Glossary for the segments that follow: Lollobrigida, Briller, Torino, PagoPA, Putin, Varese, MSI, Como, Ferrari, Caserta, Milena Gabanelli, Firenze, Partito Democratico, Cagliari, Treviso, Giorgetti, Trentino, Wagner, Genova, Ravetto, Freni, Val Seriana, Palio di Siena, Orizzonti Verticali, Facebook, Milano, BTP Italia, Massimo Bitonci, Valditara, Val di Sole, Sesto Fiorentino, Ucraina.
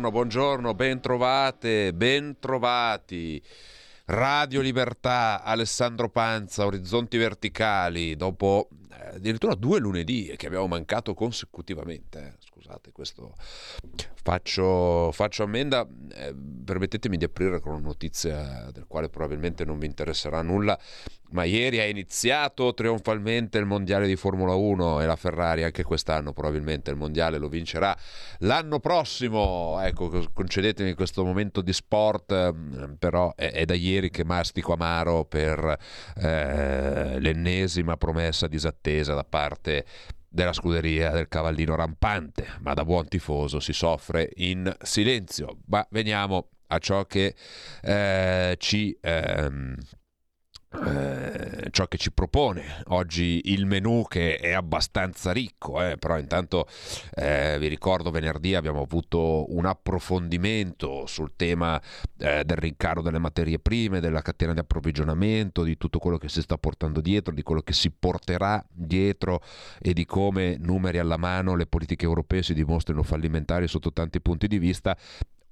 Buongiorno, bentrovate, bentrovati. Radio Libertà, Alessandro Panza, Orizzonti Verticali, dopo addirittura due lunedì che abbiamo mancato consecutivamente. Scusate, questo faccio ammenda, permettetemi di aprire con una notizia del quale probabilmente non vi interesserà nulla, ma ieri è iniziato trionfalmente il mondiale di Formula 1 e la Ferrari anche quest'anno probabilmente il mondiale lo vincerà l'anno prossimo. Ecco, concedetemi questo momento di sport, però è da ieri che mastico amaro per l'ennesima promessa disattesa da parte della scuderia del cavallino rampante, ma da buon tifoso si soffre in silenzio. Ma veniamo a ciò che ci propone oggi il menù, che è abbastanza ricco, però intanto vi ricordo venerdì abbiamo avuto un approfondimento sul tema del rincaro delle materie prime, della catena di approvvigionamento, di tutto quello che si sta portando dietro, di quello che si porterà dietro e di come, numeri alla mano, le politiche europee si dimostrino fallimentari sotto tanti punti di vista.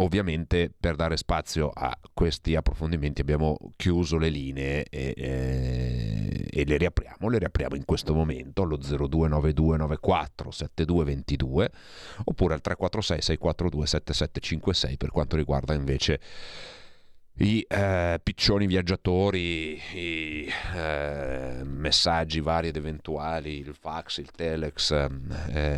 Ovviamente per dare spazio a questi approfondimenti abbiamo chiuso le linee e le riapriamo in questo momento allo 0292947222 oppure al 346 642 7756 per quanto riguarda invece i piccioni viaggiatori, i messaggi vari ed eventuali, il fax, il telex,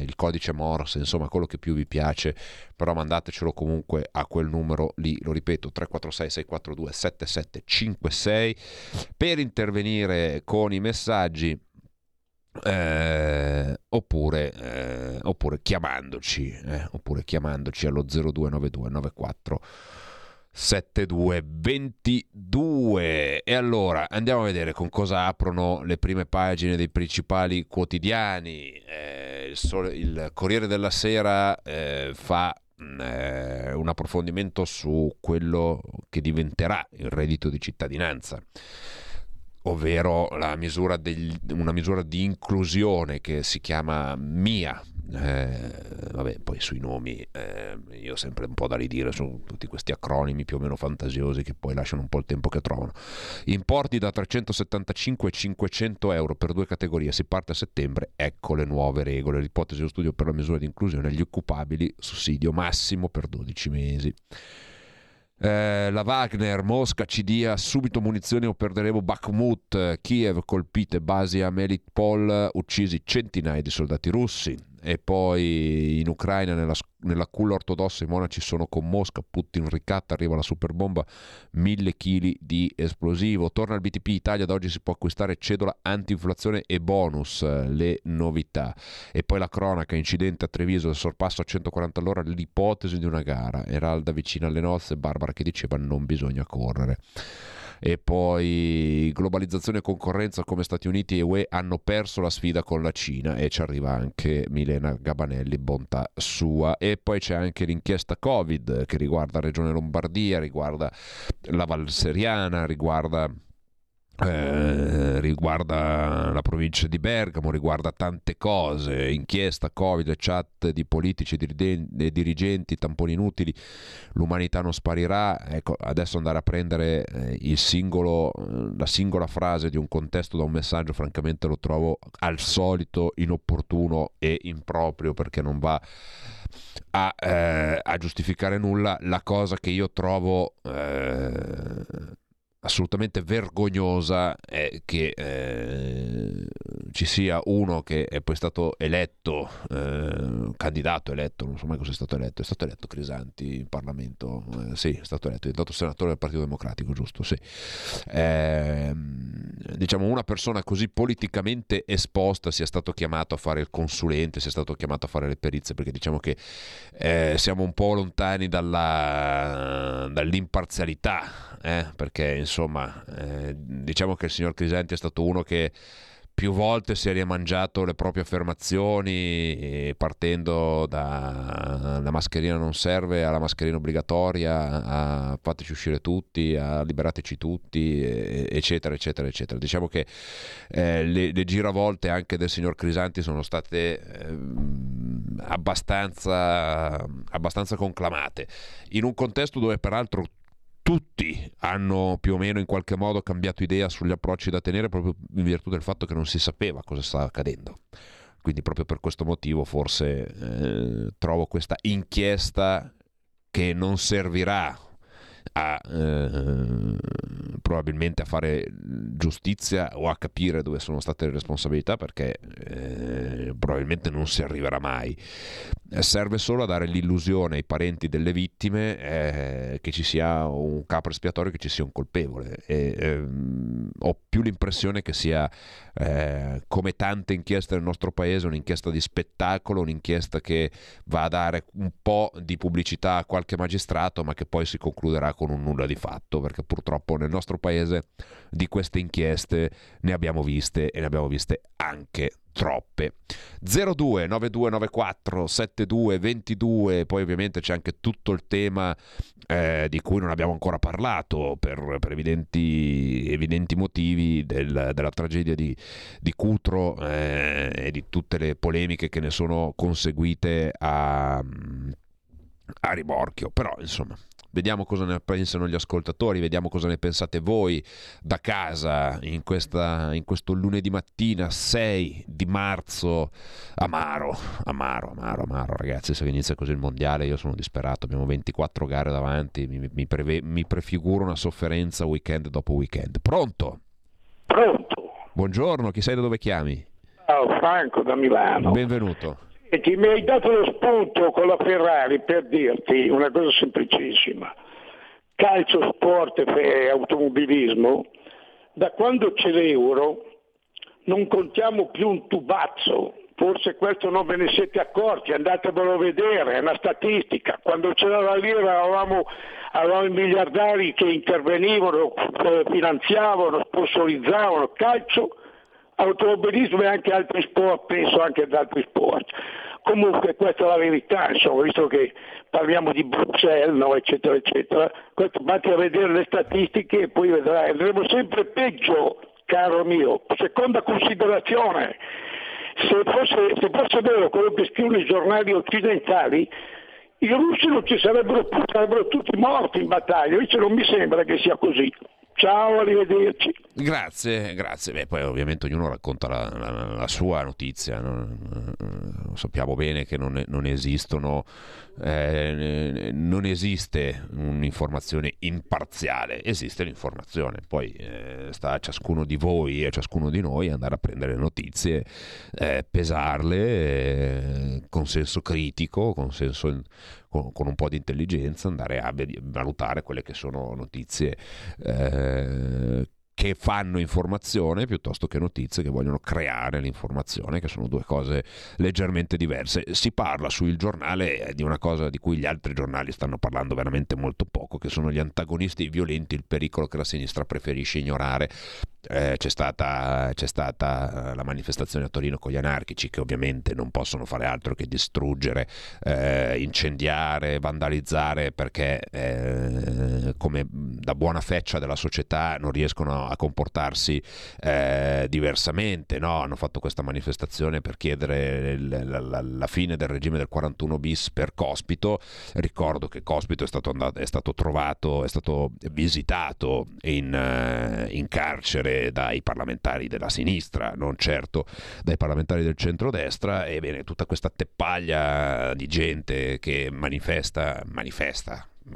il codice Morse, insomma quello che più vi piace, però mandatecelo comunque a quel numero lì, lo ripeto, 346 642 7756, per intervenire con i messaggi oppure chiamandoci allo 0292947222. E allora andiamo a vedere con cosa aprono le prime pagine dei principali quotidiani. Il Corriere della Sera fa un approfondimento su quello che diventerà il reddito di cittadinanza, ovvero una misura di inclusione che si chiama MIA. Vabbè, poi sui nomi io sempre un po' da ridire su tutti questi acronimi più o meno fantasiosi che poi lasciano un po' il tempo che trovano. Importi da 375 e 500 euro per due categorie, si parte a settembre, ecco le nuove regole, l'ipotesi di studio per la misura di inclusione, gli occupabili, sussidio massimo per 12 mesi. La Wagner, Mosca ci dia subito munizioni o perderemo Bakhmut, Kiev colpite, basi a Melitopol, uccisi centinaia di soldati russi. E poi in Ucraina nella culla ortodossa i monaci sono con Mosca, Putin ricatta, arriva la superbomba, 1.000 kg di esplosivo, torna al BTP Italia, da oggi si può acquistare cedola anti-inflazione e bonus, le novità. E poi la cronaca, incidente a Treviso, il sorpasso a 140 all'ora, l'ipotesi di una gara, Eralda vicina alle nozze, Barbara che diceva non bisogna correre. E poi globalizzazione e concorrenza, come Stati Uniti e UE hanno perso la sfida con la Cina, e ci arriva anche Milena Gabanelli, bontà sua. E poi c'è anche l'inchiesta Covid che riguarda la regione Lombardia, riguarda la Val Seriana, riguarda la provincia di Bergamo, riguarda tante cose, inchiesta Covid, chat di politici e dirigenti, tamponi inutili, l'umanità non sparirà. Ecco, adesso andare a prendere la singola frase di un contesto da un messaggio francamente lo trovo al solito inopportuno e improprio, perché non va a giustificare nulla. La cosa che io trovo assolutamente vergognosa è che ci sia uno che è poi stato eletto, candidato eletto, non so mai cosa è stato eletto Crisanti in Parlamento, sì, è stato eletto, è diventato senatore del Partito Democratico, giusto, sì. Diciamo una persona così politicamente esposta sia stato chiamato a fare il consulente, sia stato chiamato a fare le perizie, perché diciamo che siamo un po' lontani dall'imparzialità, perché insomma diciamo che il signor Crisanti è stato uno che più volte si è rimangiato le proprie affermazioni, partendo da la mascherina non serve alla mascherina obbligatoria, a fateci uscire tutti, a liberateci tutti, eccetera eccetera eccetera. Diciamo che le giravolte anche del signor Crisanti sono state abbastanza conclamate, in un contesto dove peraltro tutti hanno più o meno in qualche modo cambiato idea sugli approcci da tenere, proprio in virtù del fatto che non si sapeva cosa stava accadendo. Quindi proprio per questo motivo forse trovo questa inchiesta, che non servirà probabilmente a fare giustizia o a capire dove sono state le responsabilità, perché probabilmente non si arriverà mai, serve solo a dare l'illusione ai parenti delle vittime che ci sia un capro espiatorio, che ci sia un colpevole, e ho più l'impressione che sia come tante inchieste nel nostro paese, un'inchiesta di spettacolo, un'inchiesta che va a dare un po' di pubblicità a qualche magistrato, ma che poi si concluderà con un nulla di fatto, perché purtroppo nel nostro paese di queste inchieste ne abbiamo viste, e ne abbiamo viste anche troppe. 02 9294 72 22. Poi ovviamente c'è anche tutto il tema di cui non abbiamo ancora parlato per evidenti motivi della tragedia di Cutro e di tutte le polemiche che ne sono conseguite a rimorchio. Però insomma, vediamo cosa ne pensano gli ascoltatori, vediamo cosa ne pensate voi da casa in questo lunedì mattina 6 di marzo. Amaro, ragazzi, se inizia così il mondiale io sono disperato, abbiamo 24 gare davanti, mi prefiguro una sofferenza weekend dopo weekend. Pronto? Buongiorno, chi sei, da dove chiami? Ciao, Franco da Milano. Benvenuto. Che mi hai dato lo spunto con la Ferrari per dirti una cosa semplicissima. Calcio, sport e automobilismo, da quando c'è l'euro non contiamo più un tubazzo, forse questo non ve ne siete accorti, andatevelo a vedere, è una statistica. Quando c'era la lira avevamo i miliardari che intervenivano, finanziavano, sponsorizzavano, calcio, automobilismo e anche altri sport, penso anche ad altri sport. Comunque questa è la verità, insomma, visto che parliamo di Bruxelles, no, eccetera eccetera, vatti a vedere le statistiche e poi vedrai, andremo sempre peggio, caro mio. Seconda considerazione, se fosse vero quello che scrivono i giornali occidentali, i russi non ci sarebbero tutti morti in battaglia, invece non mi sembra che sia così. Ciao, arrivederci. Grazie. Beh, poi ovviamente ognuno racconta la sua notizia. Sappiamo bene che non esiste un'informazione imparziale, esiste l'informazione. Poi sta a ciascuno di voi e a ciascuno di noi andare a prendere le notizie, pesarle con senso critico, con un po' di intelligenza, andare a valutare quelle che sono notizie che fanno informazione, piuttosto che notizie che vogliono creare l'informazione, che sono due cose leggermente diverse. Si parla sul giornale di una cosa di cui gli altri giornali stanno parlando veramente molto poco, che sono gli antagonisti violenti, il pericolo che la sinistra preferisce ignorare. C'è stata la manifestazione a Torino con gli anarchici, che ovviamente non possono fare altro che distruggere, incendiare, vandalizzare, perché come da buona feccia della società non riescono a comportarsi diversamente, no? Hanno fatto questa manifestazione per chiedere la fine del regime del 41 bis per Cospito. Ricordo che Cospito è stato visitato in carcere dai parlamentari della sinistra, non certo dai parlamentari del centrodestra. Ebbene, tutta questa teppaglia di gente che manifesta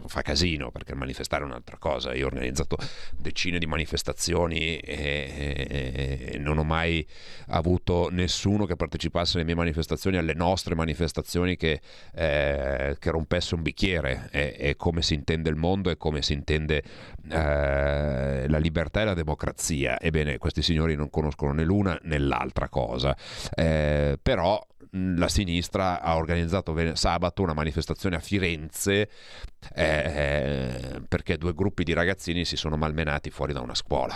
fa casino, perché manifestare è un'altra cosa. Io ho organizzato decine di manifestazioni e non ho mai avuto nessuno che partecipasse alle mie manifestazioni, alle nostre manifestazioni, che rompesse un bicchiere. È come si intende il mondo, è come si intende la libertà e la democrazia. Ebbene, questi signori non conoscono né l'una né l'altra cosa, però la sinistra ha organizzato sabato una manifestazione a Firenze perché due gruppi di ragazzini si sono malmenati fuori da una scuola,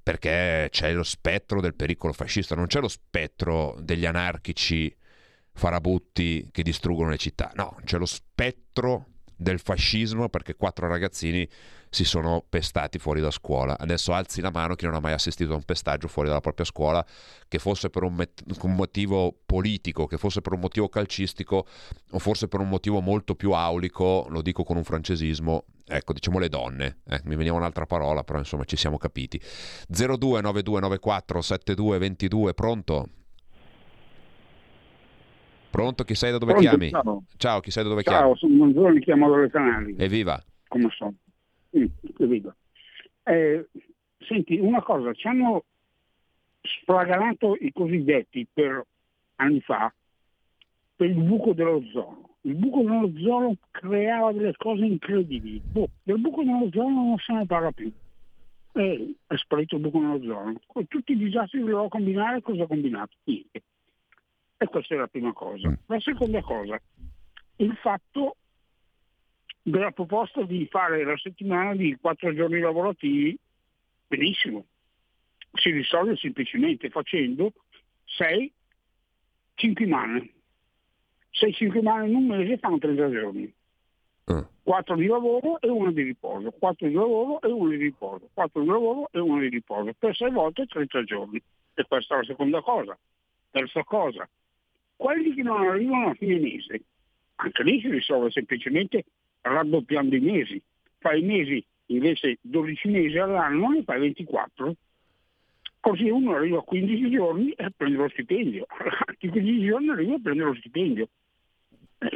perché c'è lo spettro del pericolo fascista, non c'è lo spettro degli anarchici farabutti che distruggono le città, no, c'è lo spettro del fascismo, perché quattro ragazzini si sono pestati fuori da scuola. Adesso alzi la mano chi non ha mai assistito a un pestaggio fuori dalla propria scuola, che fosse per un motivo politico, che fosse per un motivo calcistico o forse per un motivo molto più aulico, lo dico con un francesismo, ecco, diciamo le donne, mi veniva un'altra parola, però insomma ci siamo capiti. 0292947222, pronto? Pronto, chi sei, da dove chiami? Ciao. Ciao, chi sei, da dove chiami? Ciao, sono Manzoni, mi chiamo dalle Canali. Evviva. Come so? Evviva. Senti, una cosa, ci hanno sfragalato i cosiddetti per anni fa per il buco dell'ozono. Il buco dell'ozono creava delle cose incredibili. Del buco dell'ozono non se ne parla più. È sparito il buco dell'ozono. Con tutti i disastri che volevo combinare, cosa ho combinato? Niente. E questa è la prima cosa. La seconda cosa, il fatto della proposta di fare la settimana di 4 giorni lavorativi, benissimo, si risolve semplicemente facendo 6 settimane. 6 settimane in un mese fanno 30 giorni. 4 di lavoro e 1 di riposo, 4 di lavoro e 1 di riposo, 4 di lavoro e 1 di riposo, per 6 volte 30 giorni. E questa è la seconda cosa. Terza cosa, quelli che non arrivano a fine mese, anche lì si risolve semplicemente raddoppiando i mesi. Fai i mesi, invece 12 mesi all'anno, ne fai 24. Così uno arriva a 15 giorni e prende lo stipendio, altri 15 giorni arriva e prende lo stipendio.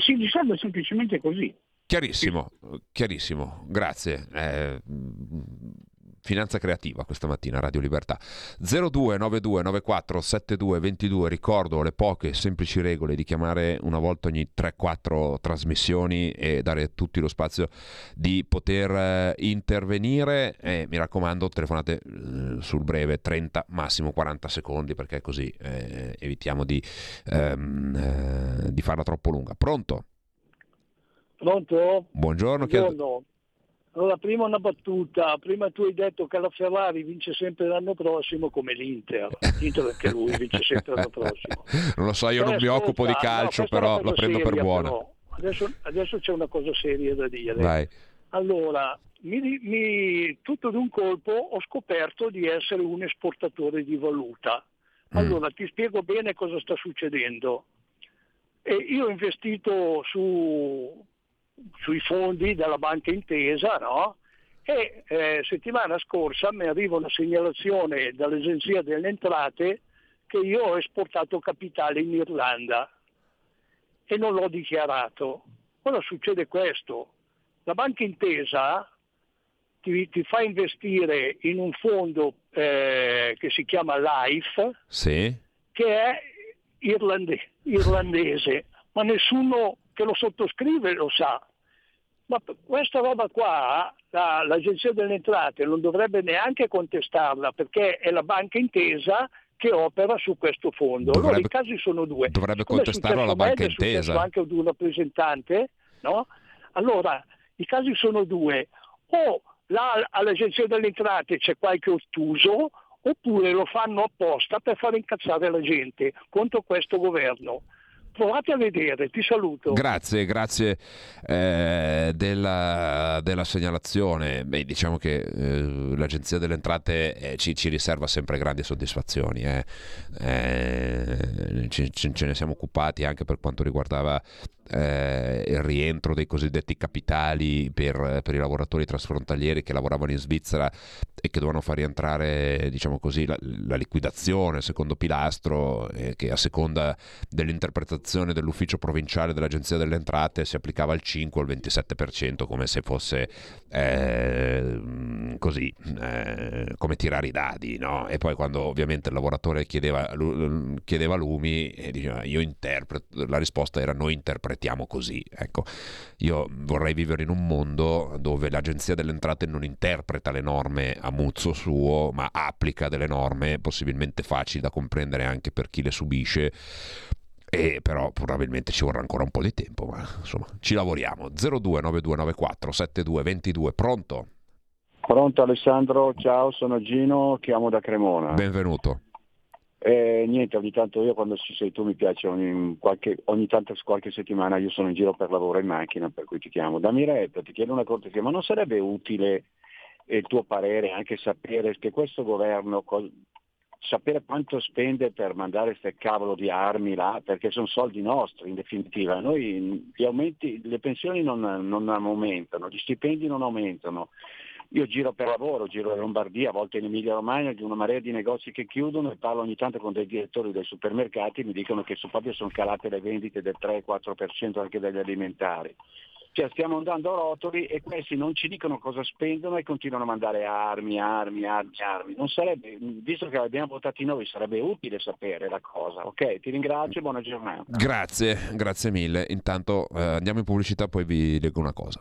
Si risolve semplicemente così. Chiarissimo, chiarissimo, grazie. Finanza creativa questa mattina, Radio Libertà. 0292947222, ricordo le poche semplici regole di chiamare una volta ogni 3-4 trasmissioni e dare a tutti lo spazio di poter intervenire. Mi raccomando, telefonate sul breve, 30 massimo 40 secondi, perché così evitiamo di farla troppo lunga. Pronto? Pronto? Buongiorno. Buongiorno. Allora, prima una battuta. Prima tu hai detto che la Ferrari vince sempre l'anno prossimo come l'Inter. L'Inter anche lui vince sempre l'anno prossimo. Non lo so, io non mi occupo di calcio, però la prendo seria, per buona. Adesso c'è una cosa seria da dire. Vai. Allora, tutto d'un colpo ho scoperto di essere un esportatore di valuta. Allora, ti spiego bene cosa sta succedendo. Io ho investito sui fondi della Banca Intesa, no? E settimana scorsa mi arriva una segnalazione dall'Agenzia delle Entrate che io ho esportato capitale in Irlanda e non l'ho dichiarato. Ora succede questo: la Banca Intesa ti fa investire in un fondo che si chiama Life, sì, che è irlandese, ma nessuno che lo sottoscrive lo sa. Ma questa roba qua l'Agenzia delle Entrate non dovrebbe neanche contestarla, perché è la Banca Intesa che opera su questo fondo. Allora i casi sono due. Dovrebbe contestarlo la Banca Intesa, anche ad un rappresentante, no? Allora i casi sono due: o all'Agenzia delle Entrate c'è qualche ottuso, oppure lo fanno apposta per far incazzare la gente contro questo governo. Provate a vedere, ti saluto. Grazie della segnalazione. Beh, diciamo che l'Agenzia delle Entrate ci riserva sempre grandi soddisfazioni. Ce ne siamo occupati anche per quanto riguardava il rientro dei cosiddetti capitali per i lavoratori trasfrontalieri che lavoravano in Svizzera e che dovevano far rientrare, diciamo così, la liquidazione, il secondo pilastro, che a seconda dell'interpretazione dell'ufficio provinciale dell'Agenzia delle Entrate si applicava al 5 o al 27%, come se fosse così, come tirare i dadi, no? E poi quando ovviamente il lavoratore chiedeva lumi e diceva io interpreto, la risposta era noi interpretiamo così. Ecco, io vorrei vivere in un mondo dove l'Agenzia delle Entrate non interpreta le norme a muzzo suo, ma applica delle norme possibilmente facili da comprendere anche per chi le subisce. E però probabilmente ci vorrà ancora un po' di tempo, ma insomma ci lavoriamo. 0292947222. Pronto? Pronto Alessandro, ciao, sono Gino, chiamo da Cremona. Benvenuto. Niente, ogni tanto io, quando ci sei tu, mi piace ogni tanto qualche settimana, io sono in giro per lavoro in macchina, per cui ti chiamo. Dammi retta, ti chiedo una cortesia, ma non sarebbe utile il tuo parere anche sapere che questo governo, sapere quanto spende per mandare queste cavolo di armi là, perché sono soldi nostri in definitiva. Noi gli aumenti, le pensioni non aumentano, gli stipendi non aumentano. Io giro per lavoro, giro in Lombardia, a volte in Emilia Romagna, di una marea di negozi che chiudono, e parlo ogni tanto con dei direttori dei supermercati, mi dicono che proprio sono calate le vendite del 3-4% anche degli alimentari. Cioè stiamo andando a rotoli e questi non ci dicono cosa spendono e continuano a mandare armi. Non sarebbe, visto che l'abbiamo votati noi, sarebbe utile sapere la cosa. Ok, ti ringrazio e buona giornata. Grazie mille. Intanto andiamo in pubblicità, poi vi leggo una cosa.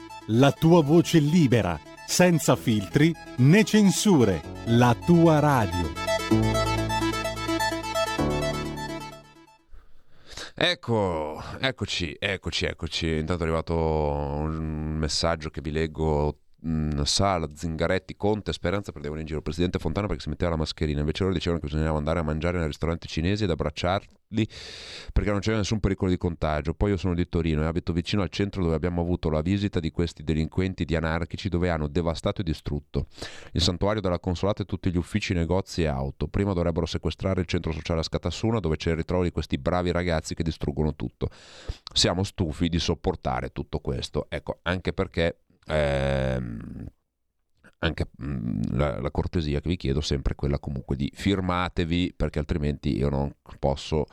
La tua voce libera, senza filtri né censure. La tua radio. Eccoci. Intanto è arrivato un messaggio che vi leggo. Sala, Zingaretti, Conte, Speranza prendevano in giro il presidente Fontana perché si metteva la mascherina, invece loro dicevano che bisognava andare a mangiare nei ristoranti cinesi ed abbracciarli perché non c'era nessun pericolo di contagio. Poi io sono di Torino e abito vicino al centro dove abbiamo avuto la visita di questi delinquenti di anarchici, dove hanno devastato e distrutto il santuario della Consolata e tutti gli uffici, negozi e auto. Prima dovrebbero sequestrare il centro sociale a Scatassuna, dove c'è il ritrovo di questi bravi ragazzi che distruggono tutto. Siamo stufi di sopportare tutto questo. Ecco, anche perché anche la cortesia che vi chiedo sempre è quella comunque di firmatevi, perché altrimenti io non posso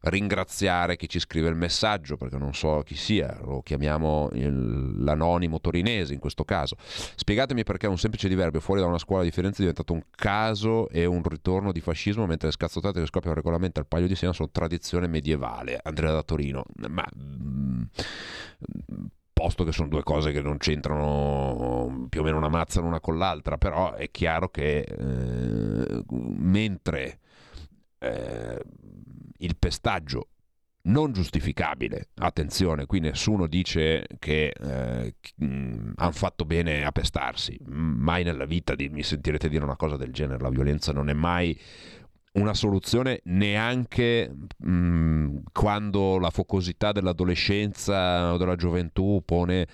ringraziare chi ci scrive il messaggio, perché non so chi sia. Lo chiamiamo l'anonimo torinese in questo caso. Spiegatemi perché un semplice diverbio fuori da una scuola di Firenze è diventato un caso e un ritorno di fascismo, mentre le scazzottate che scoppiano regolarmente al Palio di Siena sono tradizione medievale. Andrea da Torino. Ma posto che sono due cose che non c'entrano più o meno una mazza l'una con l'altra, però è chiaro che mentre il pestaggio non giustificabile, attenzione, qui nessuno dice che hanno fatto bene a pestarsi, mai nella vita mi sentirete dire una cosa del genere. La violenza non è mai una soluzione, neanche quando la focosità dell'adolescenza o della gioventù pone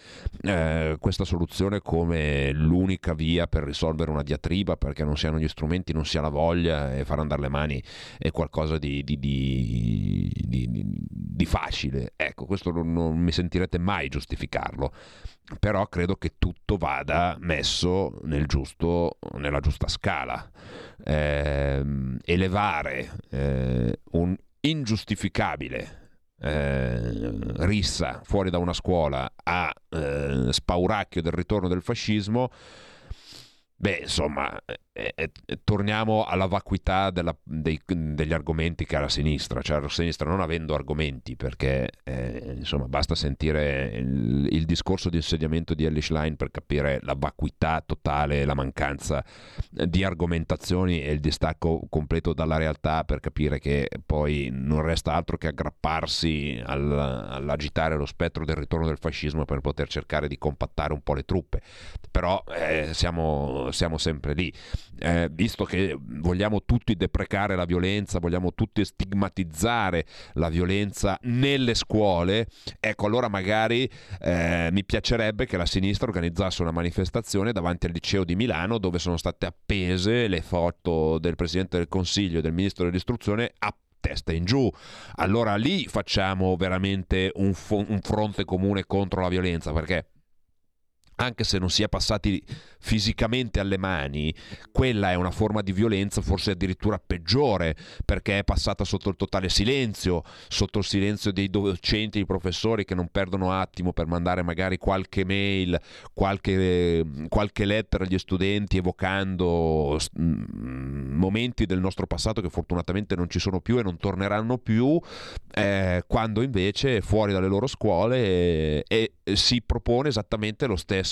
questa soluzione come l'unica via per risolvere una diatriba, perché non si hanno gli strumenti, non si ha la voglia, e far andare le mani è qualcosa di facile. Ecco, questo non mi sentirete mai giustificarlo, però credo che tutto vada messo nella giusta scala. Elevare un ingiustificabile rissa fuori da una scuola a spauracchio del ritorno del fascismo, beh, insomma, torniamo alla vacuità degli argomenti che ha la sinistra, cioè la sinistra non avendo argomenti, perché insomma basta sentire il discorso di insediamento di Elly Schlein per capire la vacuità totale, la mancanza di argomentazioni e il distacco completo dalla realtà, per capire che poi non resta altro che aggrapparsi all'agitare lo spettro del ritorno del fascismo per poter cercare di compattare un po' le truppe. Però siamo sempre lì. Visto che vogliamo tutti deprecare la violenza, vogliamo tutti stigmatizzare la violenza nelle scuole, ecco, allora magari mi piacerebbe che la sinistra organizzasse una manifestazione davanti al liceo di Milano, dove sono state appese le foto del Presidente del Consiglio e del Ministro dell'Istruzione a testa in giù. Allora lì facciamo veramente un fronte comune contro la violenza, perché anche se non si è passati fisicamente alle mani, quella è una forma di violenza forse addirittura peggiore, perché è passata sotto il totale silenzio, sotto il silenzio dei docenti, dei professori, che non perdono attimo per mandare magari qualche mail, qualche lettera agli studenti evocando momenti del nostro passato che fortunatamente non ci sono più e non torneranno più, quando invece fuori dalle loro scuole si propone esattamente lo stesso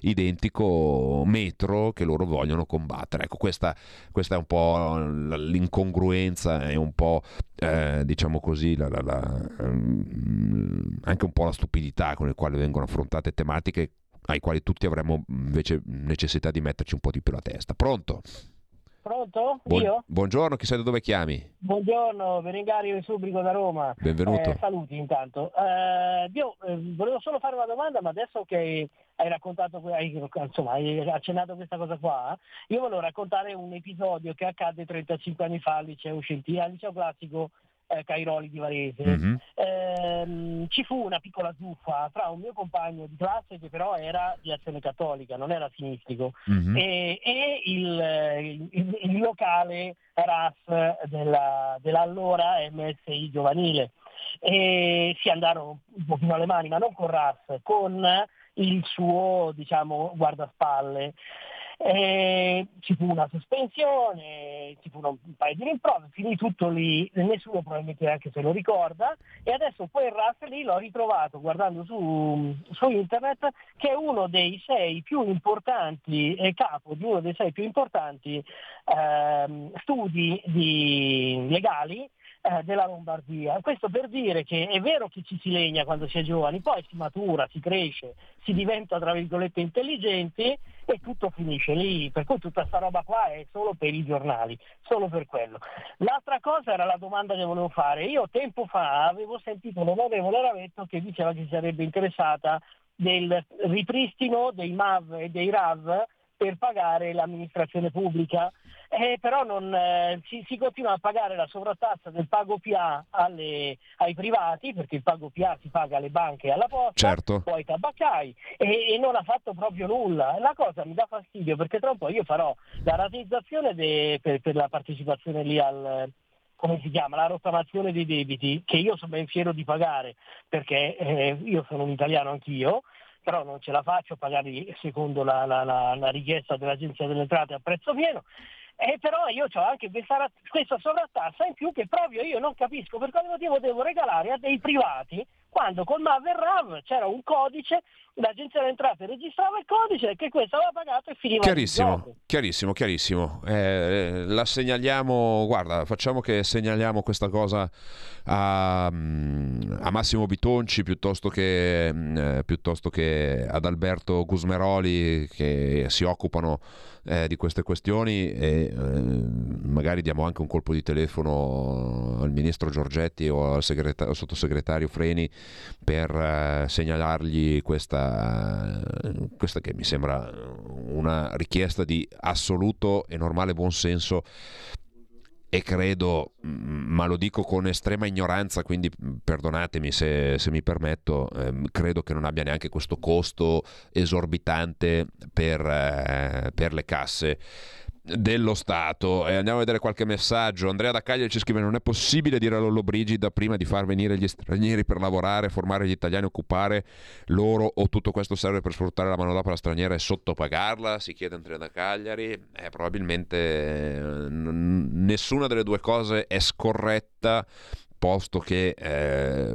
identico metro che loro vogliono combattere. Ecco, questa è un po' l'incongruenza, è un po' diciamo così anche un po' la stupidità con le quali vengono affrontate tematiche ai quali tutti avremmo invece necessità di metterci un po' di più la testa. Pronto? Pronto? Io? Buongiorno, chi sei, da dove chiami? Buongiorno, Berengario e Subrico da Roma. Benvenuto. Saluti intanto. Io volevo solo fare una domanda, ma adesso che hai raccontato, insomma, hai accennato questa cosa qua, io volevo raccontare un episodio che accadde 35 anni fa al liceo classico Cairoli di Varese. Mm-hmm. Ci fu una piccola zuffa tra un mio compagno di classe, che però era di Azione Cattolica, non era sinistico, mm-hmm, e il locale RAS dell'allora MSI giovanile, e si andarono un pochino alle mani, ma non con RAS, con il suo, diciamo, guardaspalle. Ci fu una sospensione, ci furono un paio di rimproveri, finì tutto lì, nessuno probabilmente neanche se lo ricorda, e adesso quel RAS lì l'ho ritrovato guardando su internet, che è uno dei sei più importanti, è capo di uno dei sei più importanti studi legali della Lombardia. Questo per dire che è vero che ci si legna quando si è giovani, poi si matura, si cresce, si diventa tra virgolette intelligenti e tutto finisce lì, per cui tutta sta roba qua è solo per i giornali, solo per quello. L'altra cosa era la domanda che volevo fare. Io tempo fa avevo sentito l'onorevole Ravetto che diceva che si sarebbe interessata del ripristino dei MAV e dei RAV per pagare l'amministrazione pubblica, però non si continua a pagare la sovrattassa del PagoPA ai privati, perché il PagoPA si paga alle banche e alla posta, certo, poi ai tabaccai, e non ha fatto proprio nulla. La cosa mi dà fastidio, perché tra un po' io farò la rateizzazione per la partecipazione lì al, come si chiama, la rottamazione dei debiti, che io sono ben fiero di pagare, perché io sono un italiano anch'io, però non ce la faccio a pagare secondo la richiesta dell'Agenzia delle Entrate a prezzo pieno, però io ho anche questa sovrattassa in più, che proprio io non capisco per quale motivo devo regalare a dei privati, quando col MAV e RAV c'era un codice, l'Agenzia delle Entrate registrava il codice, che questo aveva pagato e finiva. Chiarissimo. La segnaliamo, guarda, facciamo che segnaliamo questa cosa a Massimo Bitonci piuttosto che ad Alberto Gusmeroli, che si occupano di queste questioni, e magari diamo anche un colpo di telefono al ministro Giorgetti o al sottosegretario Freni per segnalargli questa che mi sembra una richiesta di assoluto e normale buonsenso, e credo, ma lo dico con estrema ignoranza, quindi perdonatemi se mi permetto, credo che non abbia neanche questo costo esorbitante per le casse. dello Stato. Andiamo a vedere qualche messaggio. Andrea da Cagliari ci scrive: non è possibile dire a Lollobrigida prima di far venire gli stranieri per lavorare, formare gli italiani, occupare loro, o tutto questo serve per sfruttare la manodopera straniera e sottopagarla? Si chiede Andrea da Cagliari. Probabilmente nessuna delle due cose è scorretta, posto che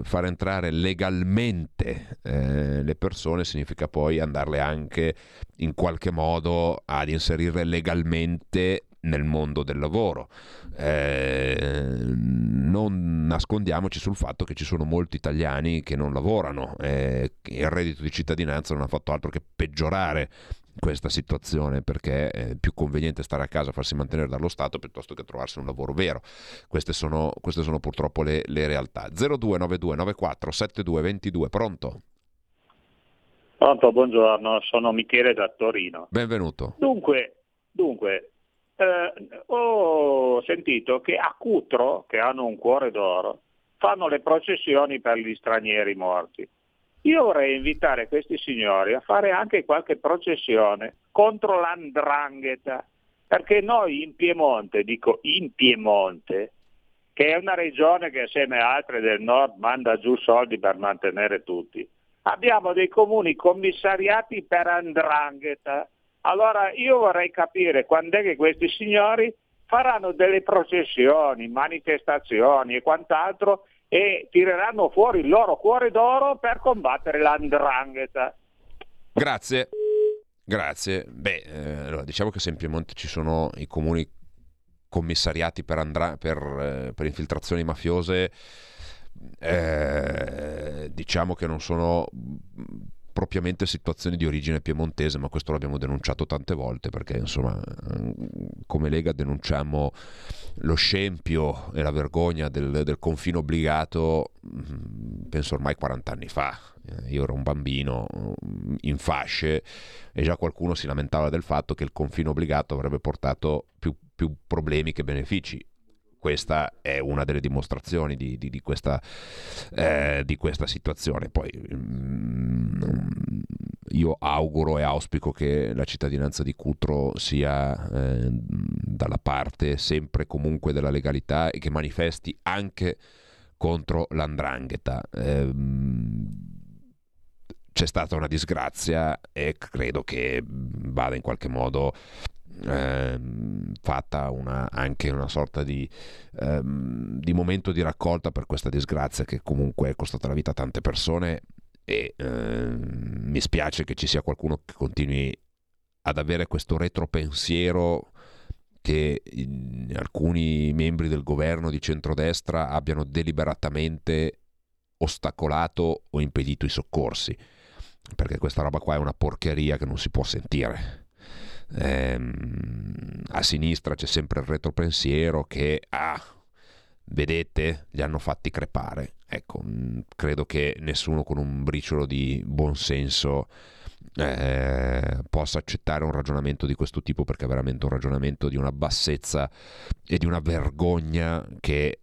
far entrare legalmente le persone significa poi andarle anche in qualche modo ad inserire legalmente nel mondo del lavoro. Non nascondiamoci sul fatto che ci sono molti italiani che non lavorano, il reddito di cittadinanza non ha fatto altro che peggiorare questa situazione, perché è più conveniente stare a casa, farsi mantenere dallo Stato, piuttosto che trovarsi un lavoro vero. Queste sono purtroppo le realtà. 0292947222. Pronto, buongiorno, sono Michele da Torino. Benvenuto. Dunque, ho sentito che a Cutro, che hanno un cuore d'oro, fanno le processioni per gli stranieri morti. Io vorrei invitare questi signori a fare anche qualche processione contro l'andrangheta, perché noi in Piemonte, che è una regione che assieme a altre del nord manda giù soldi per mantenere tutti, abbiamo dei comuni commissariati per andrangheta. Allora io vorrei capire quando è che questi signori faranno delle processioni, manifestazioni e quant'altro, e tireranno fuori il loro cuore d'oro per combattere l'andrangheta. Grazie. Allora, diciamo che se in Piemonte ci sono i comuni commissariati per infiltrazioni mafiose, diciamo che non sono propriamente situazioni di origine piemontese, ma questo l'abbiamo denunciato tante volte, perché insomma come Lega denunciamo lo scempio e la vergogna del confine obbligato, penso ormai 40 anni fa. Io ero un bambino in fasce e già qualcuno si lamentava del fatto che il confine obbligato avrebbe portato più problemi che benefici. Questa è una delle dimostrazioni di questa situazione. Poi io auguro e auspico che la cittadinanza di Cutro sia dalla parte sempre comunque della legalità e che manifesti anche contro l'andrangheta. C'è stata una disgrazia e credo che vada in qualche modo fatta anche una sorta di momento di raccolta per questa disgrazia che comunque è costata la vita a tante persone, e mi spiace che ci sia qualcuno che continui ad avere questo retropensiero che alcuni membri del governo di centrodestra abbiano deliberatamente ostacolato o impedito i soccorsi, perché questa roba qua è una porcheria che non si può sentire. A sinistra c'è sempre il retropensiero che vedete, li hanno fatti crepare. Ecco, credo che nessuno con un briciolo di buonsenso possa accettare un ragionamento di questo tipo, perché è veramente un ragionamento di una bassezza e di una vergogna che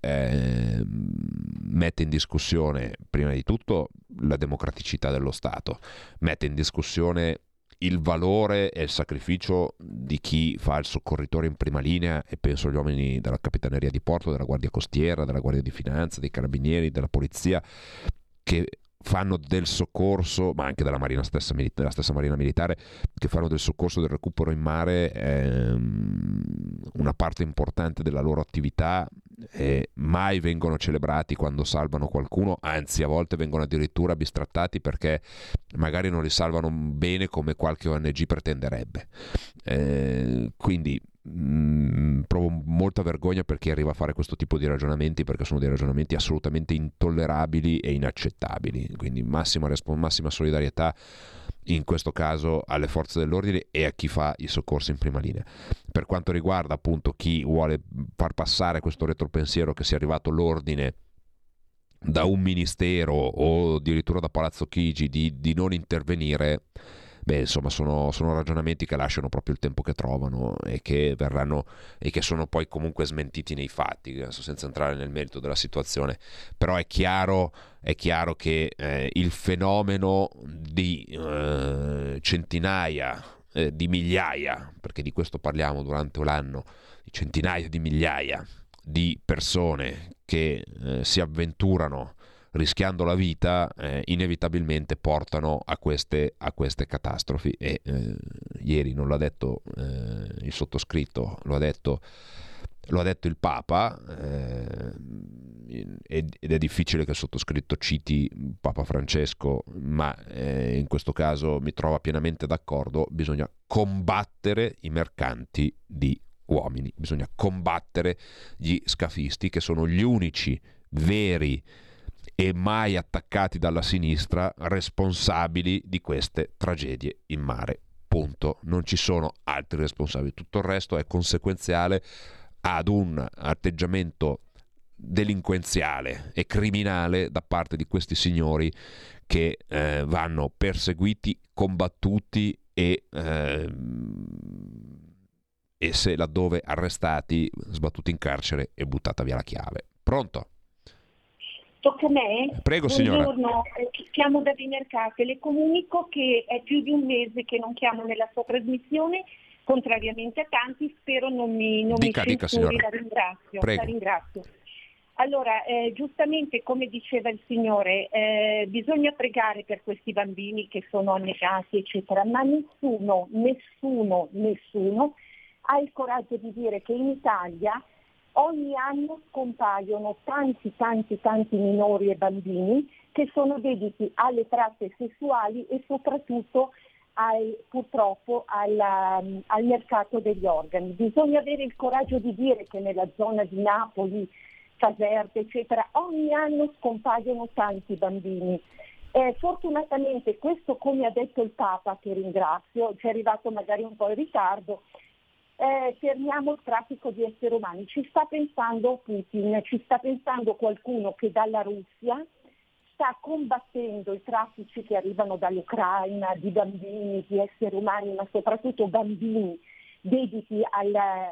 mette in discussione prima di tutto la democraticità dello Stato, mette in discussione il valore e il sacrificio di chi fa il soccorritore in prima linea, e penso agli uomini della Capitaneria di Porto, della Guardia Costiera, della Guardia di Finanza, dei Carabinieri, della Polizia, che fanno del soccorso, ma anche della Marina stessa, della stessa Marina Militare, che fanno del soccorso e del recupero in mare una parte importante della loro attività, e mai vengono celebrati quando salvano qualcuno, anzi a volte vengono addirittura bistrattati perché magari non li salvano bene come qualche ONG pretenderebbe. Quindi provo molta vergogna per chi arriva a fare questo tipo di ragionamenti, perché sono dei ragionamenti assolutamente intollerabili e inaccettabili. Quindi massima solidarietà in questo caso alle forze dell'ordine e a chi fa i soccorsi in prima linea. Per quanto riguarda appunto chi vuole far passare questo retropensiero che sia arrivato l'ordine da un ministero o addirittura da Palazzo Chigi di non intervenire, insomma sono ragionamenti che lasciano proprio il tempo che trovano e che verranno e che sono poi comunque smentiti nei fatti, adesso senza entrare nel merito della situazione. Però è chiaro che il fenomeno di centinaia di migliaia, perché di questo parliamo durante l'anno, di centinaia di migliaia di persone che si avventurano rischiando la vita, inevitabilmente portano a queste catastrofi. E ieri non l'ha detto il sottoscritto, lo ha detto il Papa, ed è difficile che il sottoscritto citi Papa Francesco, ma in questo caso mi trova pienamente d'accordo. Bisogna combattere i mercanti di uomini, bisogna combattere gli scafisti, che sono gli unici veri e mai attaccati dalla sinistra responsabili di queste tragedie in mare. Punto. Non ci sono altri responsabili, tutto il resto è conseguenziale ad un atteggiamento delinquenziale e criminale da parte di questi signori che vanno perseguiti, combattuti e se laddove arrestati, sbattuti in carcere e buttata via la chiave. Pronto? Tocca a me? Prego, signora. Buongiorno, chiamo da Vimercate. Le comunico che è più di un mese che non chiamo nella sua trasmissione, contrariamente a tanti, spero non mi censuri, la ringrazio. Allora, giustamente, come diceva il signore, bisogna pregare per questi bambini che sono annegati, eccetera, ma nessuno ha il coraggio di dire che in Italia ogni anno scompaiono tanti minori e bambini che sono dediti alle tratte sessuali e soprattutto purtroppo al mercato degli organi. Bisogna avere il coraggio di dire che nella zona di Napoli, Caserta, eccetera, ogni anno scompaiono tanti bambini. Fortunatamente questo, come ha detto il Papa, che ringrazio, ci è arrivato magari un po' in ritardo, fermiamo il traffico di esseri umani. Ci sta pensando Putin, ci sta pensando qualcuno che dalla Russia sta combattendo i traffici che arrivano dall'Ucraina di bambini, di esseri umani, ma soprattutto bambini dediti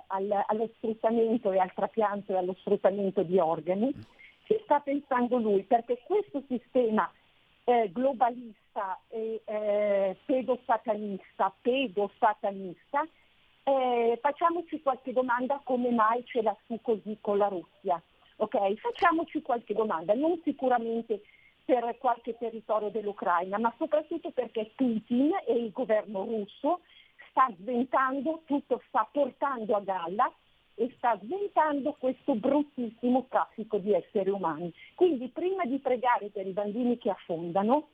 allo sfruttamento e al trapianto e allo sfruttamento di organi. Ci sta pensando lui, perché questo sistema globalista e pedosatanista, facciamoci qualche domanda: come mai ce la su così con la Russia? Ok, facciamoci qualche domanda, non sicuramente per qualche territorio dell'Ucraina, ma soprattutto perché Putin e il governo russo sta portando a galla e sta sventando questo bruttissimo traffico di esseri umani. Quindi prima di pregare per i bambini che affondano,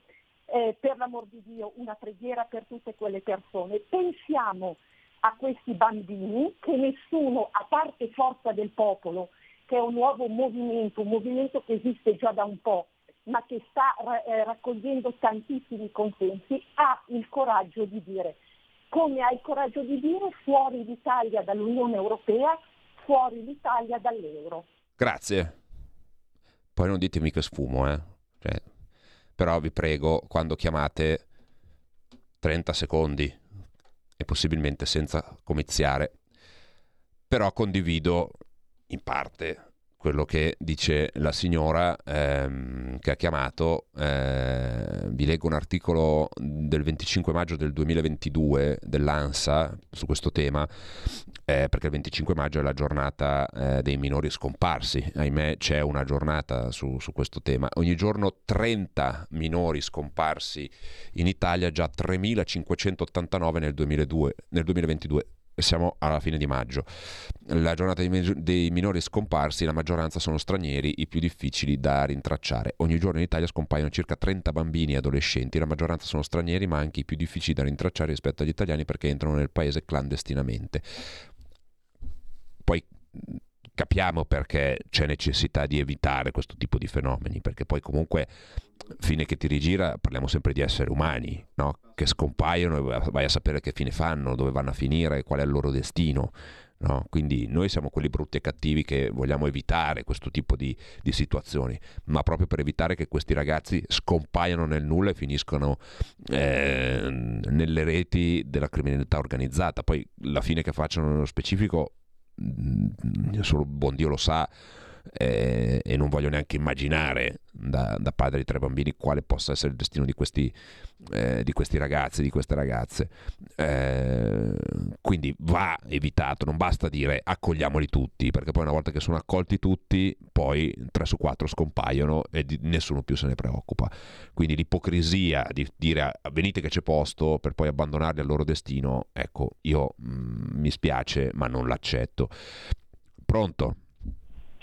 per l'amor di Dio, una preghiera per tutte quelle persone. Pensiamo a questi bambini che nessuno, a parte Forza del Popolo, che è un nuovo movimento, che esiste già da un po', ma che sta raccogliendo tantissimi consensi, ha il coraggio di dire, come ha il coraggio di dire fuori l'Italia dall'Unione Europea, fuori l'Italia dall'euro. Grazie. Poi non ditemi che sfumo, però vi prego, quando chiamate, 30 secondi e possibilmente senza comiziare. Però condivido in parte quello che dice la signora che ha chiamato. Vi leggo un articolo del 25 maggio del 2022 dell'ANSA su questo tema, perché il 25 maggio è la giornata dei minori scomparsi. Ahimè, c'è una giornata su questo tema. Ogni giorno 30 minori scomparsi in Italia, già 3.589 nel 2022. Siamo alla fine di maggio. La giornata dei minori scomparsi, la maggioranza sono stranieri, i più difficili da rintracciare. Ogni giorno in Italia scompaiono circa 30 bambini e adolescenti, la maggioranza sono stranieri, ma anche i più difficili da rintracciare rispetto agli italiani, perché entrano nel paese clandestinamente. Poi capiamo perché c'è necessità di evitare questo tipo di fenomeni, perché poi comunque, fine che ti rigira, parliamo sempre di esseri umani, no? Che scompaiono e vai a sapere che fine fanno, dove vanno a finire, qual è il loro destino, no? Quindi noi siamo quelli brutti e cattivi che vogliamo evitare questo tipo di situazioni, ma proprio per evitare che questi ragazzi scompaiano nel nulla e finiscono nelle reti della criminalità organizzata. Poi la fine che facciano nello specifico solo buon Dio lo sa, e non voglio neanche immaginare da padre di 3 bambini, quale possa essere il destino di questi ragazzi, di queste ragazze. Quindi va evitato, non basta dire accogliamoli tutti, perché poi una volta che sono accolti tutti, poi 3 su 4 scompaiono e nessuno più se ne preoccupa. Quindi l'ipocrisia di dire venite che c'è posto, per poi abbandonarli al loro destino, ecco, io mi spiace ma non l'accetto. Pronto?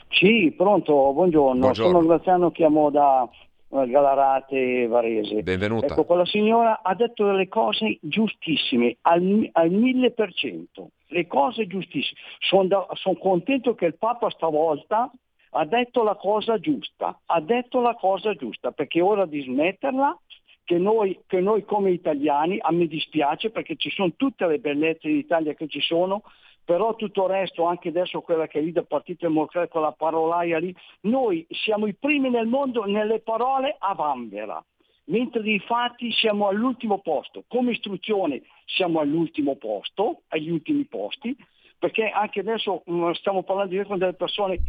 Sì, pronto, buongiorno. Sono Graziano, chiamo da Galarate, Varese. Benvenuta. Ecco, quella signora ha detto delle cose giustissime, al 1000%, le cose giustissime. Sono contento che il Papa stavolta ha detto la cosa giusta, perché è ora di smetterla, che noi come italiani, a me dispiace perché ci sono tutte le bellezze d'Italia che ci sono, però tutto il resto, anche adesso quella che è lì del Partito Democratico, la parolaia lì, noi siamo i primi nel mondo nelle parole a vanvera, mentre di fatti siamo all'ultimo posto, come istruzione siamo all'ultimo posto, agli ultimi posti, perché anche adesso stiamo parlando di delle persone,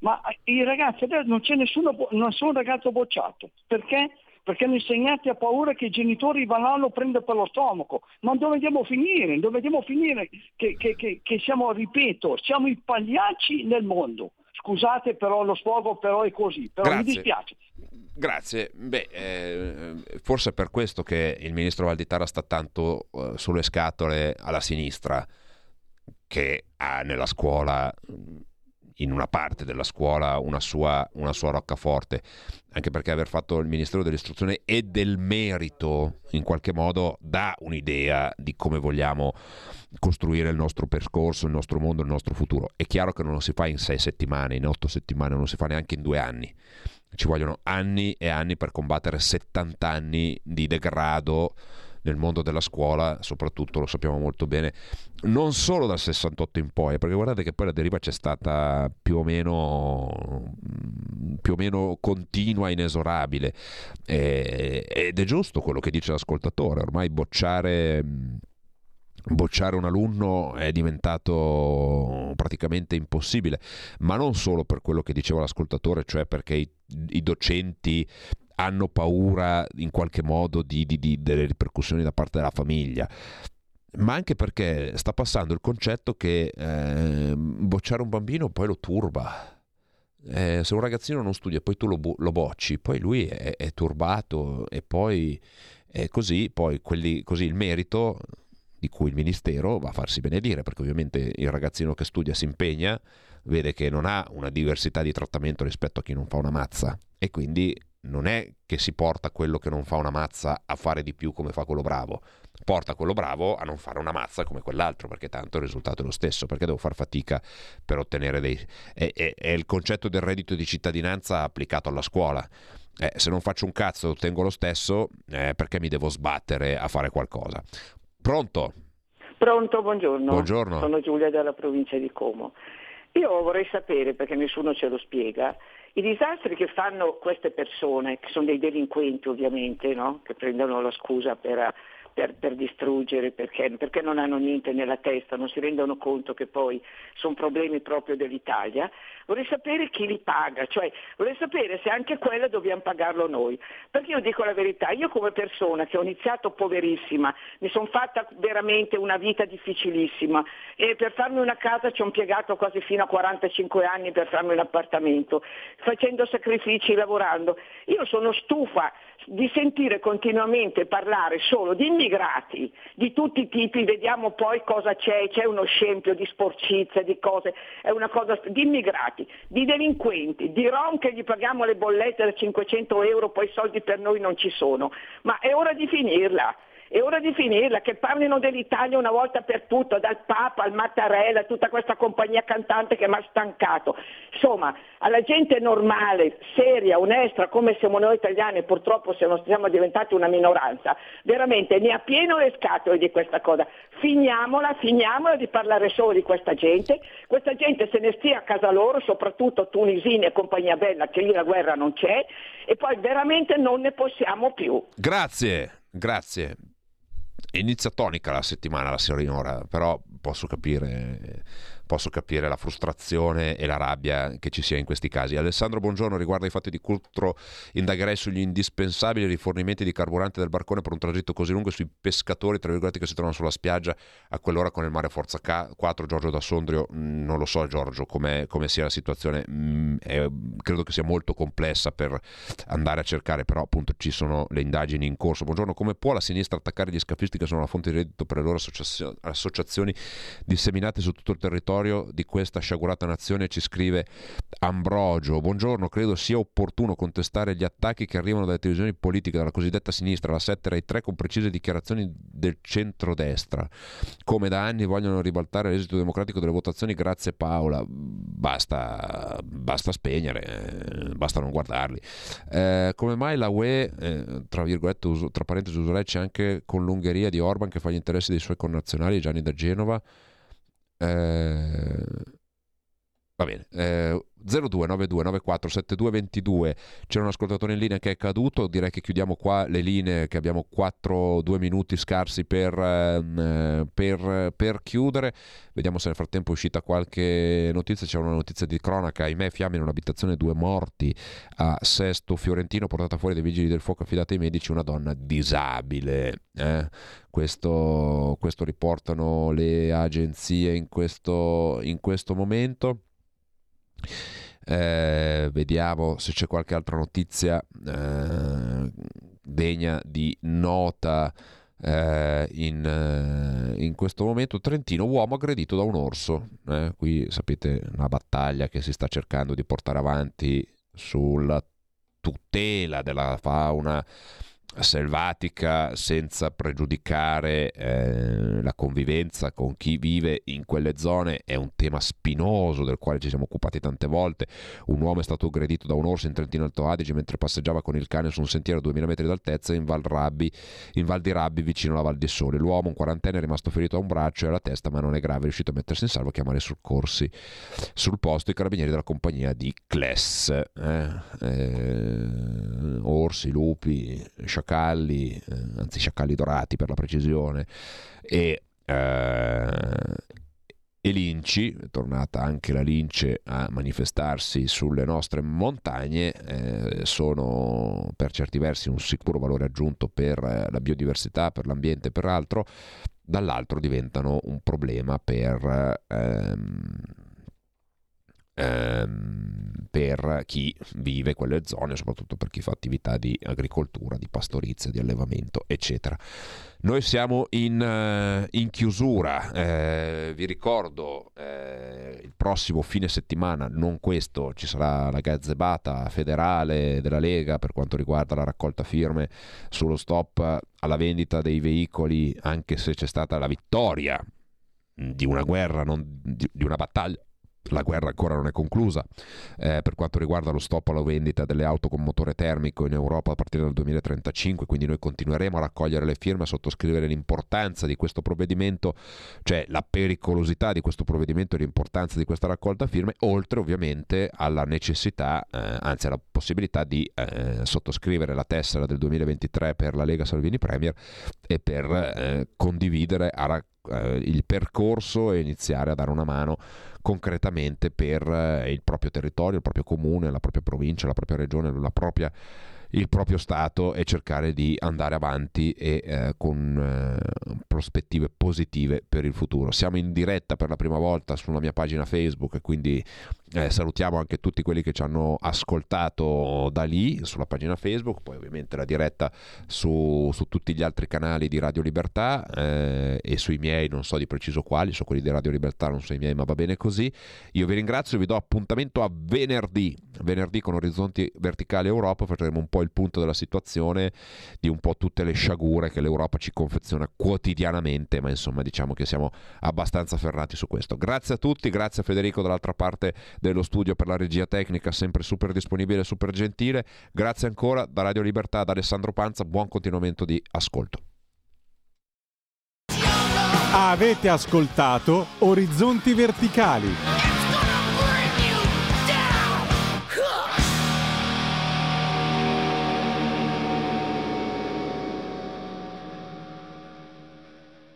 ma i ragazzi adesso non c'è nessun ragazzo bocciato, perché gli insegnanti ha paura che i genitori vanno a prendere per lo stomaco. Ma dove dobbiamo finire? Che siamo, ripeto, siamo i pagliacci nel mondo. Scusate, però lo sfogo però è così, però grazie. Mi dispiace. Grazie. Beh, forse è per questo che il ministro Valditara sta tanto sulle scatole alla sinistra, che ha nella scuola, in una parte della scuola, una sua roccaforte, anche perché aver fatto il Ministero dell'Istruzione e del Merito in qualche modo dà un'idea di come vogliamo costruire il nostro percorso, il nostro mondo, il nostro futuro. È chiaro che non lo si fa in 6 settimane, in 8 settimane, non lo si fa neanche in 2 anni. Ci vogliono anni e anni per combattere 70 anni di degrado nel mondo della scuola, soprattutto, lo sappiamo molto bene, non solo dal 68 in poi, perché guardate che poi la deriva c'è stata più o meno continua, inesorabile, ed è giusto quello che dice l'ascoltatore, ormai bocciare un alunno è diventato praticamente impossibile, ma non solo per quello che diceva l'ascoltatore, cioè perché i docenti hanno paura in qualche modo delle ripercussioni da parte della famiglia, ma anche perché sta passando il concetto che bocciare un bambino poi lo turba. Se un ragazzino non studia, poi tu lo bocci, poi lui è turbato, e poi è così, poi così il merito di cui il ministero va a farsi benedire, perché ovviamente il ragazzino che studia, si impegna, vede che non ha una diversità di trattamento rispetto a chi non fa una mazza, e quindi non è che si porta quello che non fa una mazza a fare di più come fa quello bravo, porta quello bravo a non fare una mazza come quell'altro, perché tanto il risultato è lo stesso, perché devo far fatica per ottenere dei... È il concetto del reddito di cittadinanza applicato alla scuola. Se non faccio un cazzo ottengo lo stesso, perché mi devo sbattere a fare qualcosa. Pronto, buongiorno. Sono Giulia dalla provincia di Como. Io vorrei sapere, perché nessuno ce lo spiega, i disastri che fanno queste persone, che sono dei delinquenti ovviamente, no? Che prendono la scusa per distruggere, perché non hanno niente nella testa, non si rendono conto che poi sono problemi proprio dell'Italia. Vorrei sapere chi li paga, cioè vorrei sapere se anche quella dobbiamo pagarlo noi, perché io dico la verità, io come persona che ho iniziato poverissima, mi sono fatta veramente una vita difficilissima, e per farmi una casa ci ho impiegato quasi fino a 45 anni per farmi un appartamento, facendo sacrifici, lavorando. Io sono stufa di sentire continuamente parlare solo di immigrati, di tutti i tipi, vediamo poi cosa c'è uno scempio di sporcizia, di cose, è una cosa di immigrati, di delinquenti, di rom che gli paghiamo le bollette da 500 euro, poi i soldi per noi non ci sono. Ma è ora di finirla, che parlino dell'Italia una volta per tutto, dal Papa al Mattarella, tutta questa compagnia cantante che mi ha stancato. Insomma, alla gente normale, seria, onesta, come siamo noi italiani, purtroppo siamo diventati una minoranza, veramente ne ha pieno le scatole di questa cosa. Finiamola di parlare solo di questa gente se ne stia a casa loro, soprattutto tunisini e compagnia bella, che lì la guerra non c'è, e poi veramente non ne possiamo più. Grazie. Inizia tonica la settimana, la signora, però posso capire posso capire la frustrazione e la rabbia che ci sia in questi casi. Alessandro, buongiorno. Riguardo ai fatti di Cutro, indagherei sugli indispensabili rifornimenti di carburante del barcone per un tragitto così lungo e sui pescatori, tra virgolette, che si trovano sulla spiaggia a quell'ora con il mare forza 4. Giorgio da Sondrio, non lo so Giorgio come sia la situazione, credo che sia molto complessa per andare a cercare, però appunto ci sono le indagini in corso. Buongiorno, come può la sinistra attaccare gli scafisti che sono la fonte di reddito per le loro associazioni disseminate su tutto il territorio di questa sciagurata nazione? Ci scrive Ambrogio. Buongiorno, credo sia opportuno contestare gli attacchi che arrivano dalle televisioni politiche, dalla cosiddetta sinistra, la 7 Rai 3, con precise dichiarazioni del centrodestra, come da anni vogliono ribaltare l'esito democratico delle votazioni. Grazie Paola. Basta spegnere, basta non guardarli. Come mai la UE, tra virgolette, tra parentesi usurecce, anche con l'Ungheria di Orban che fa gli interessi dei suoi connazionali? Gianni da Genova. Va bene, 0292947222. C'era un ascoltatore in linea che è caduto, direi che chiudiamo qua le linee, che abbiamo 2 minuti scarsi per chiudere. Vediamo se nel frattempo è uscita qualche notizia. C'è una notizia di cronaca, ahimè, fiamme in un'abitazione, 2 morti a Sesto Fiorentino, portata fuori dai vigili del fuoco affidati ai medici, una donna disabile. Questo riportano le agenzie in questo momento. Vediamo se c'è qualche altra notizia degna di nota in questo momento. Trentino, uomo aggredito da un orso. Qui sapete, una battaglia che si sta cercando di portare avanti sulla tutela della fauna selvatica senza pregiudicare la convivenza con chi vive in quelle zone. È un tema spinoso del quale ci siamo occupati tante volte. Un uomo è stato aggredito da un orso in Trentino Alto Adige mentre passeggiava con il cane su un sentiero a 2000 metri d'altezza in Val di Rabbi, vicino alla Val di Sole. L'uomo, un quarantenne, è rimasto ferito a un braccio e alla testa, ma non è grave, è riuscito a mettersi in salvo e chiamare i soccorsi. Sul posto i carabinieri della compagnia di Cles. Orsi, lupi, sciacalli dorati per la precisione, e linci. È tornata anche la lince a manifestarsi sulle nostre montagne, sono per certi versi un sicuro valore aggiunto per la biodiversità, per l'ambiente, per altro, dall'altro diventano un problema per chi vive quelle zone, soprattutto per chi fa attività di agricoltura, di pastorizia, di allevamento, eccetera. Noi siamo in chiusura, vi ricordo il prossimo fine settimana, non questo, ci sarà la gazzebata federale della Lega per quanto riguarda la raccolta firme sullo stop alla vendita dei veicoli, anche se c'è stata la vittoria di una guerra, di una battaglia. La guerra ancora non è conclusa per quanto riguarda lo stop alla vendita delle auto con motore termico in Europa a partire dal 2035, quindi noi continueremo a raccogliere le firme, a sottoscrivere l'importanza di questo provvedimento, cioè la pericolosità di questo provvedimento e l'importanza di questa raccolta firme, oltre ovviamente alla necessità, anzi alla possibilità di sottoscrivere la tessera del 2023 per la Lega Salvini Premier e per condividere il percorso e iniziare a dare una mano concretamente per il proprio territorio, il proprio comune, la propria provincia, la propria regione, il proprio stato, e cercare di andare avanti con prospettive positive per il futuro. Siamo in diretta per la prima volta sulla mia pagina Facebook, e quindi salutiamo anche tutti quelli che ci hanno ascoltato da lì, sulla pagina Facebook, poi ovviamente la diretta su tutti gli altri canali di Radio Libertà e sui miei, non so di preciso quali, so quelli di Radio Libertà, non so i miei, ma va bene così. Io vi ringrazio, vi do appuntamento a venerdì con Orizzonti Verticali Europa, faremo un po' il punto della situazione, di un po' tutte le sciagure che l'Europa ci confeziona quotidianamente, ma insomma diciamo che siamo abbastanza ferrati su questo. Grazie a tutti, grazie a Federico dall'altra parte dello studio per la regia tecnica, sempre super disponibile, super gentile. Grazie ancora da Radio Libertà, da Alessandro Panza, buon continuamento di ascolto. Avete ascoltato Orizzonti Verticali.